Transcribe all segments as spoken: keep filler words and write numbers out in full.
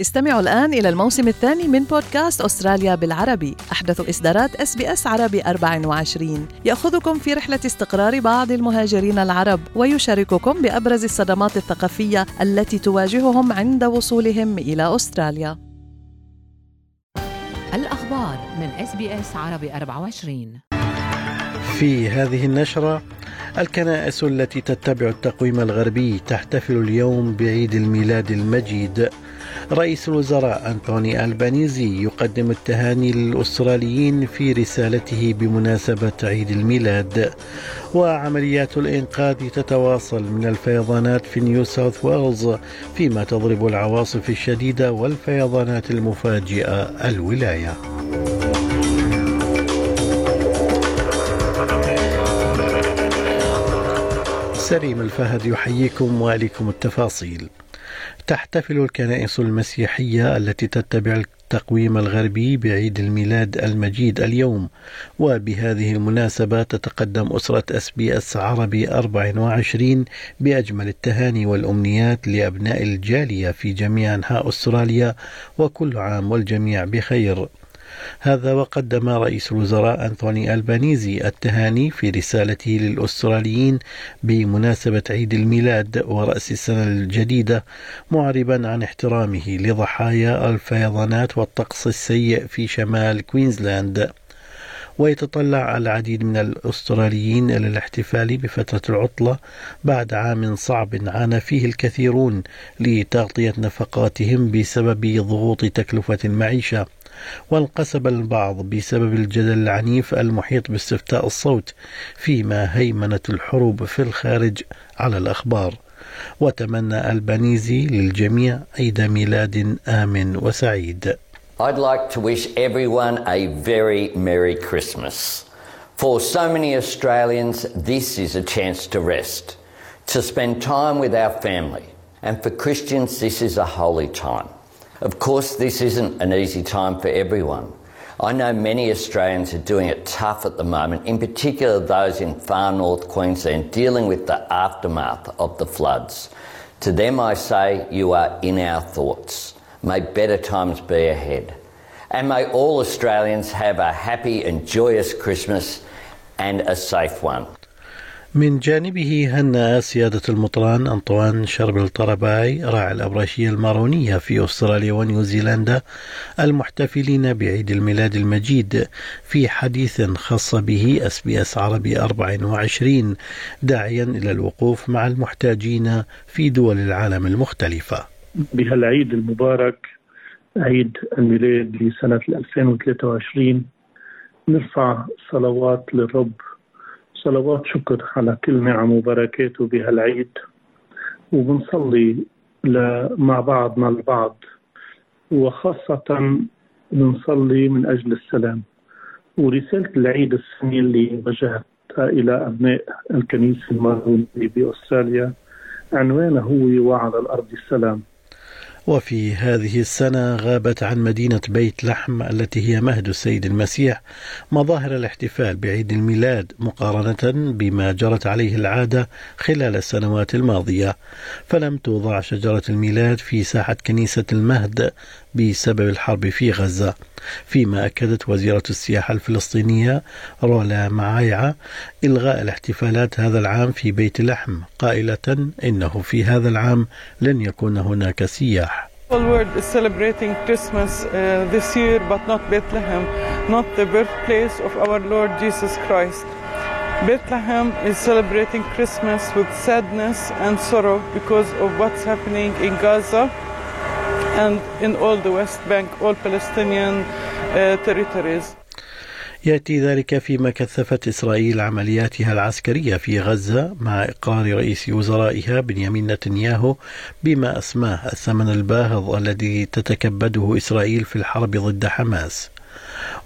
استمعوا الآن إلى الموسم الثاني من بودكاست أستراليا بالعربي، أحدث إصدارات اس بي اس عربي أربعة وعشرين، يأخذكم في رحلة استقرار بعض المهاجرين العرب ويشارككم بأبرز الصدمات الثقافية التي تواجههم عند وصولهم إلى أستراليا. الأخبار من اس بي اس عربي أربعة وعشرين. في هذه النشرة، الكنائس التي تتبع التقويم الغربي تحتفل اليوم بعيد الميلاد المجيد. رئيس الوزراء أنتوني ألبانيزي يقدم التهاني للأستراليين في رسالته بمناسبة عيد الميلاد. وعمليات الإنقاذ تتواصل من الفيضانات في نيو ساوث ويلز، فيما تضرب العواصف الشديدة والفيضانات المفاجئة الولاية. سليم الفهد يحييكم وإليكم التفاصيل. تحتفل الكنائس المسيحية التي تتبع التقويم الغربي بعيد الميلاد المجيد اليوم، وبهذه المناسبة تتقدم أسرة اس بي اس عربي أربعة وعشرين بأجمل التهاني والأمنيات لأبناء الجالية في جميع أنحاء أستراليا، وكل عام والجميع بخير. هذا وقدم رئيس الوزراء أنتوني ألبانيزي التهاني في رسالته للأستراليين بمناسبة عيد الميلاد ورأس السنة الجديدة، معربا عن احترامه لضحايا الفيضانات والطقس السيء في شمال كوينزلاند. ويتطلع العديد من الأستراليين إلى الاحتفال بفترة العطلة بعد عام صعب عانى فيه الكثيرون لتغطية نفقاتهم بسبب ضغوط تكلفة المعيشة، وانقسم البعض بسبب الجدل العنيف المحيط باستفتاء الصوت، فيما هيمنت الحروب في الخارج على الأخبار. وتمنى ألبانيزي للجميع عيد ميلاد آمن وسعيد. I'd like to wish everyone a very Merry Christmas. For so many Australians, this is a chance to rest, to spend time with our family. And for Christians, this is a holy time. Of course, this isn't an easy time for everyone. I know many Australians are doing it tough at the moment, in particular those in far north Queensland, dealing with the aftermath of the floods. To them I say, you are in our thoughts. May better times be ahead. And may all Australians have a happy and joyous Christmas and a safe one. من جانبه هنأ سيادة المطران أنطوان شربل طراباي راعي الأبرشية المارونية في أستراليا ونيوزيلندا المحتفلين بعيد الميلاد المجيد في حديث خاص به اس بي اس عربي أربعة وعشرين، داعيا إلى الوقوف مع المحتاجين في دول العالم المختلفة. بهالعيد المبارك، عيد الميلاد لسنة ألفين وثلاثة وعشرين، نرفع صلوات للرب، صلوات شكر على كل نعم وبركاته بهالعيد، وبنصلي مع بعضنا البعض، وخاصة بنصلي من أجل السلام. ورسالة العيد السنة اللي وجهتها إلى أبناء الكنيسة المارونية بأستراليا عنوانه هو وعلى الأرض السلام. وفي هذه السنة غابت عن مدينة بيت لحم التي هي مهد السيد المسيح مظاهر الاحتفال بعيد الميلاد، مقارنة بما جرت عليه العادة خلال السنوات الماضية، فلم توضع شجرة الميلاد في ساحة كنيسة المهد بسبب الحرب في غزة، فيما أكدت وزيرة السياحة الفلسطينية رولا معايعة إلغاء الاحتفالات هذا العام في بيت لحم، قائلة إنه في هذا العام لن يكون هناك سياح. The world is celebrating Christmas uh, this year, but not Bethlehem, not the birthplace of our Lord Jesus Christ. Bethlehem is celebrating Christmas with sadness and sorrow because of what's happening in Gaza and in all the West Bank, all Palestinian uh, territories. يأتي ذلك فيما كثفت إسرائيل عملياتها العسكرية في غزة مع إقرار رئيس وزرائها بنيامين نتنياهو بما أسماه الثمن الباهظ الذي تتكبده إسرائيل في الحرب ضد حماس.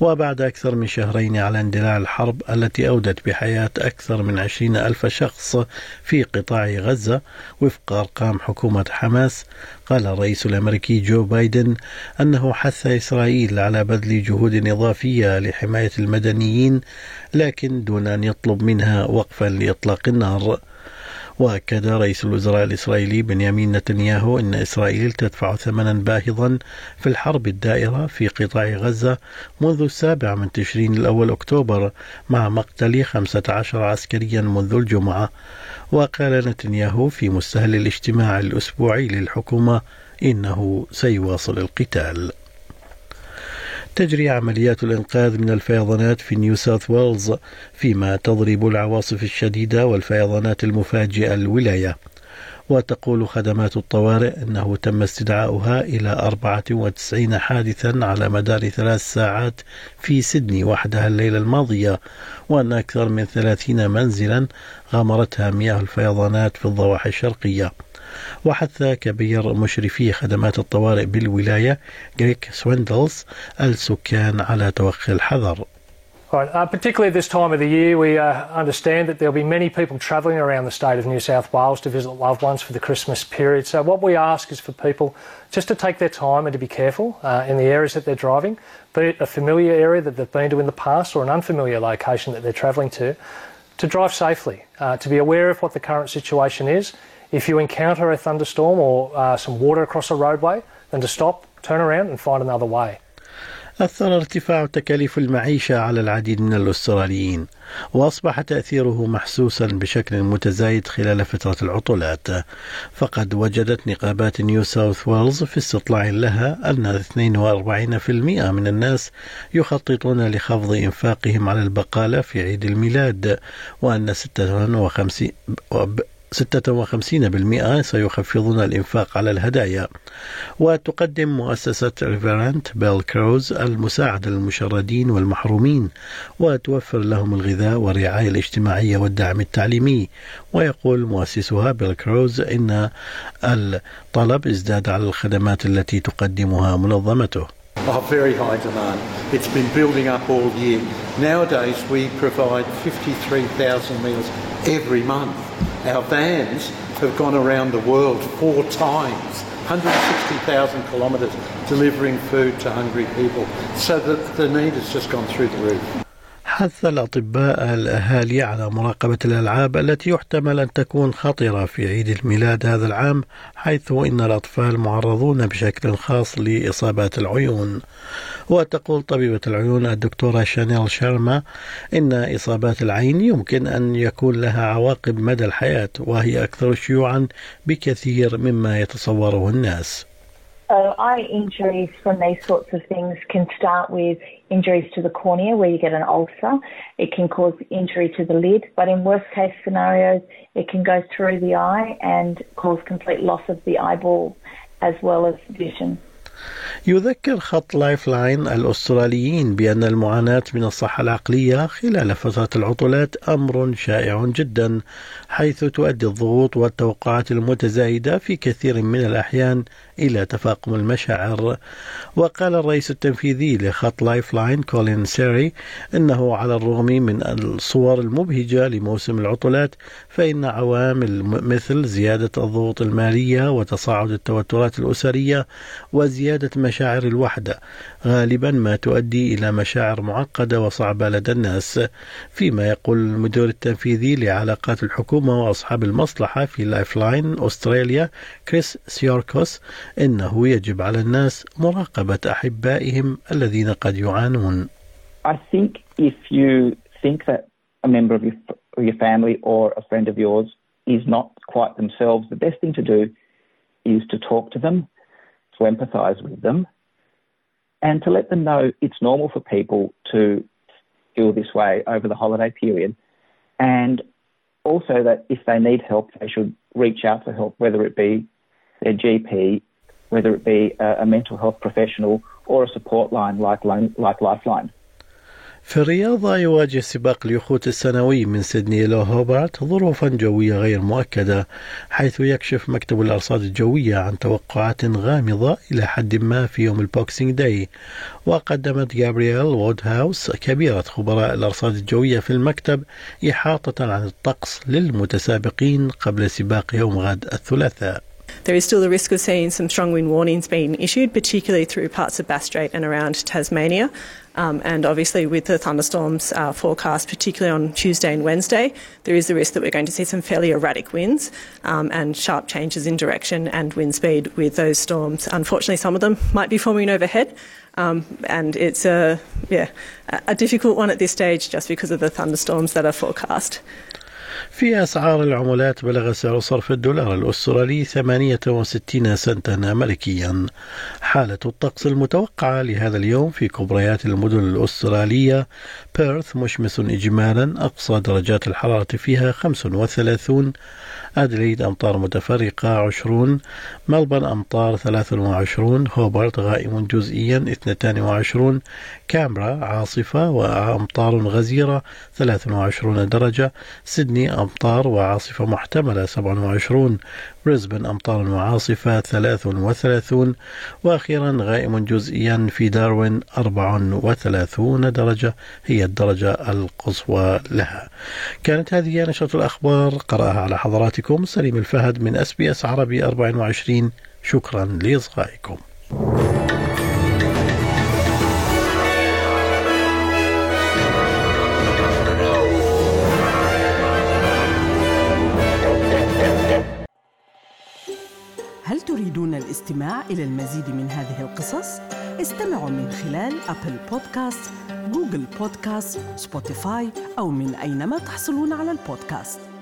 وبعد أكثر من شهرين على اندلاع الحرب التي أودت بحياة أكثر من عشرين ألف شخص في قطاع غزة وفق أرقام حكومة حماس، قال الرئيس الأمريكي جو بايدن أنه حث إسرائيل على بذل جهود إضافية لحماية المدنيين، لكن دون أن يطلب منها وقفا لإطلاق النار. وأكد رئيس الوزراء الإسرائيلي بنيامين نتنياهو أن إسرائيل تدفع ثمنا باهظا في الحرب الدائرة في قطاع غزة منذ السابع من تشرين الأول أكتوبر مع مقتل خمسة عشر عسكريا منذ الجمعة. وقال نتنياهو في مستهل الاجتماع الأسبوعي للحكومة إنه سيواصل القتال. تجري عمليات الإنقاذ من الفيضانات في نيو ساوث ويلز فيما تضرب العواصف الشديدة والفيضانات المفاجئة الولاية. وتقول خدمات الطوارئ أنه تم استدعاؤها إلى أربعة وتسعين حادثا على مدار ثلاث ساعات في سيدني وحدها الليلة الماضية، وأن أكثر من ثلاثين منزلا غمرتها مياه الفيضانات في الضواحي الشرقية. وحث كبير مشرفي خدمات الطوارئ بالولاية جيك سويندلز السكان على توخي الحذر. Right. Uh, particularly at this time of the year, we uh, understand that there will be many people travelling around the state of New South Wales to visit loved ones for the Christmas period. So what we ask is for people just to take their time and to be careful uh, in the areas that they're driving, be it a familiar area that they've been to in the past or an unfamiliar location that they're travelling to, to drive safely, uh, to be aware of what the current situation is. If you encounter a thunderstorm or uh, some water across a roadway, then to stop, turn around and find another way. أثر ارتفاع تكاليف المعيشة على العديد من الأستراليين، وأصبح تأثيره محسوسا بشكل متزايد خلال فترة العطلات. فقد وجدت نقابات نيو ساوث ويلز في استطلاع لها أن اثنين وأربعين بالمئة من الناس يخططون لخفض إنفاقهم على البقالة في عيد الميلاد، وأن ستة وخمسين بالمئة سيخفضون الإنفاق على الهدايا. وتقدم مؤسسة ريفرنت بيل كروز المساعدة للمشردين والمحرومين وتوفر لهم الغذاء والرعاية الاجتماعية والدعم التعليمي. ويقول مؤسسها بيل كروز إن الطلب ازداد على الخدمات التي تقدمها منظمته. Oh, very high demand. It's been building up all year. Nowadays we provide fifty-three thousand meals every month. Our vans have gone around the world four times, one hundred sixty thousand kilometres, delivering food to hungry people. So the, the need has just gone through the roof. حث الأطباء الأهالي على مراقبة الألعاب التي يحتمل أن تكون خطرة في عيد الميلاد هذا العام، حيث إن الأطفال معرضون بشكل خاص لإصابات العيون. وتقول طبيبة العيون الدكتورة شانيل شرما إن إصابات العين يمكن أن يكون لها عواقب مدى الحياة، وهي أكثر شيوعا بكثير مما يتصوره الناس. So eye injuries from these sorts of things can start with injuries to the cornea where you get an ulcer. It can cause injury to the lid, but in worst case scenarios, it can go through the eye and cause complete loss of the eyeball as well as vision. يذكر خط لايفلاين الأستراليين بأن المعاناة من الصحة العقلية خلال فترة العطلات أمر شائع جدا، حيث تؤدي الضغوط والتوقعات المتزايدة في كثير من الأحيان إلى تفاقم المشاعر. وقال الرئيس التنفيذي لخط لايفلاين كولين سيري أنه على الرغم من الصور المبهجة لموسم العطلات، فإن عوامل مثل زيادة الضغوط المالية وتصاعد التوترات الأسرية وزيادة مشاعر الوحدة غالبا ما تؤدي إلى مشاعر معقدة وصعبة لدى الناس. فيما يقول المدير التنفيذي لعلاقات الحكومة وأصحاب المصلحة في لايفلاين أستراليا كريس سيوركوس إنه يجب على الناس مراقبة أحبائهم الذين قد يعانون. I think if you think that a member of your, your family or a friend of yours is not quite themselves, the best thing to do is to talk to them, to empathize with them, and to let them know it's normal for people to feel this way over the holiday period, and also that if they need help, they should reach out for help, whether it be their G P, whether it be a, a mental health professional or a support line like, like Lifeline. في الرياضة يواجه سباق اليخوت السنوي من سيدني إلى هوبارت ظروفا جوية غير مؤكدة، حيث يكشف مكتب الأرصاد الجوية عن توقعات غامضة إلى حد ما في يوم البوكسينج داي. وقدمت جابرييل وودهاوس كبيرة خبراء الأرصاد الجوية في المكتب إحاطة عن الطقس للمتسابقين قبل سباق يوم غد الثلاثاء. There is still the risk of seeing some strong wind warnings being issued, particularly through parts of Bass Strait and around Tasmania. Um, and obviously with the thunderstorms uh, forecast, particularly on Tuesday and Wednesday, there is the risk that we're going to see some fairly erratic winds um, and sharp changes in direction and wind speed with those storms. Unfortunately, some of them might be forming overhead, um, and it's a, yeah, a difficult one at this stage just because of the thunderstorms that are forecast. في أسعار العملات بلغ سعر صرف الدولار الأسترالي ثمانية وستين سنتا أمريكيا. حالة الطقس المتوقعة لهذا اليوم في كبريات المدن الأسترالية: بيرث مشمس إجمالا، أقصى درجات الحرارة فيها خمسة وثلاثون، أدليد أمطار متفرقة عشرون، ملبورن أمطار ثلاثة وعشرون، هوبرت غائم جزئيا اثنين وعشرون، كامبرا عاصفة وأمطار غزيرة ثلاثة وعشرون درجة، سيدني أمطار وعاصفة محتملة سبعة وعشرون، بريسبن أمطار وعاصفة ثلاثة وثلاثون، وأخيرا غائم جزئيا في داروين أربعة وثلاثون درجة هي الدرجة القصوى لها. كانت هذه نشرة الأخبار، قرأها على حضراتكم سليم الفهد من أس بي أس عربي أربعة وعشرين. شكرا لإصغائكم. هل تريدون الاستماع إلى المزيد من هذه القصص؟ استمعوا من خلال أبل بودكاست، جوجل بودكاست، سبوتيفاي، أو من أينما تحصلون على البودكاست.